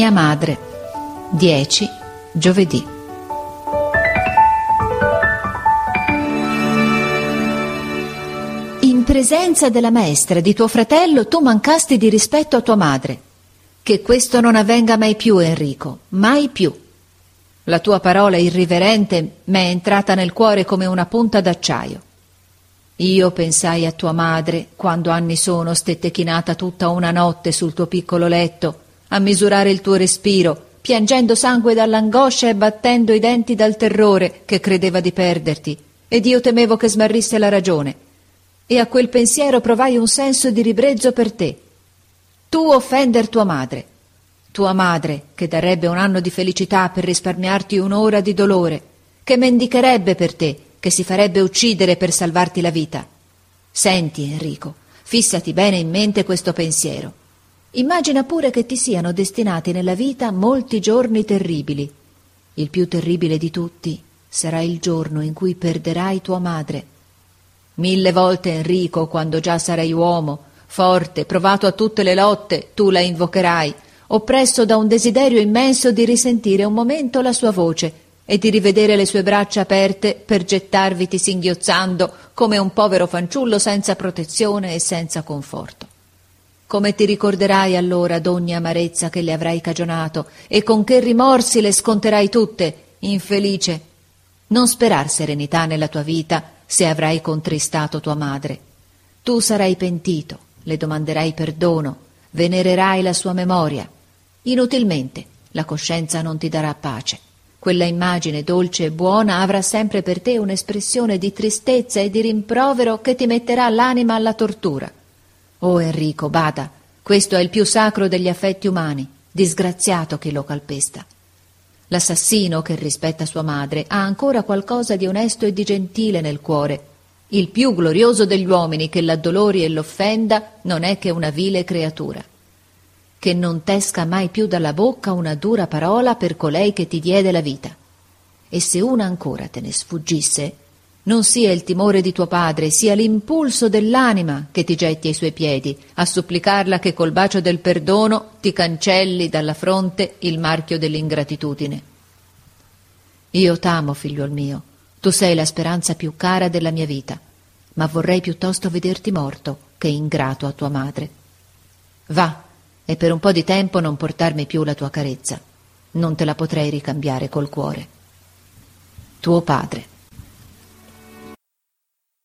Mia madre, 10 giovedì. In presenza della maestra di tuo fratello tu mancasti di rispetto a tua madre. Che questo non avvenga mai più, Enrico, mai più. La tua parola irriverente m'è entrata nel cuore come una punta d'acciaio. Io pensai a tua madre quando anni sono stette chinata tutta una notte sul tuo piccolo letto a misurare il tuo respiro, piangendo sangue dall'angoscia e battendo i denti dal terrore che credeva di perderti, ed io temevo che smarrisse la ragione, e a quel pensiero provai un senso di ribrezzo per te. Tu offender tua madre che darebbe un anno di felicità per risparmiarti un'ora di dolore, che mendicherebbe per te, che si farebbe uccidere per salvarti la vita. Senti, Enrico, fissati bene in mente questo pensiero. Immagina pure che ti siano destinati nella vita molti giorni terribili. Il più terribile di tutti sarà il giorno in cui perderai tua madre. 1000 volte, Enrico, quando già sarai uomo, forte, provato a tutte le lotte, tu la invocherai, oppresso da un desiderio immenso di risentire un momento la sua voce e di rivedere le sue braccia aperte per gettarviti singhiozzando come un povero fanciullo senza protezione e senza conforto. Come ti ricorderai allora d'ogni amarezza che le avrai cagionato e con che rimorsi le sconterai tutte, infelice. Non sperar serenità nella tua vita se avrai contristato tua madre. Tu sarai pentito, le domanderai perdono, venererai la sua memoria. Inutilmente la coscienza non ti darà pace. Quella immagine dolce e buona avrà sempre per te un'espressione di tristezza e di rimprovero che ti metterà l'anima alla tortura. Oh Enrico, bada, questo è il più sacro degli affetti umani, disgraziato chi lo calpesta. L'assassino che rispetta sua madre ha ancora qualcosa di onesto e di gentile nel cuore, il più glorioso degli uomini che l'addolori e l'offenda non è che una vile creatura. Che non t'esca mai più dalla bocca una dura parola per colei che ti diede la vita. E se una ancora te ne sfuggisse, non sia il timore di tuo padre, sia l'impulso dell'anima che ti getti ai suoi piedi, a supplicarla che col bacio del perdono ti cancelli dalla fronte il marchio dell'ingratitudine. Io t'amo, figliuol mio, tu sei la speranza più cara della mia vita, ma vorrei piuttosto vederti morto che ingrato a tua madre. Va, e per un po' di tempo non portarmi più la tua carezza. Non te la potrei ricambiare col cuore. Tuo padre.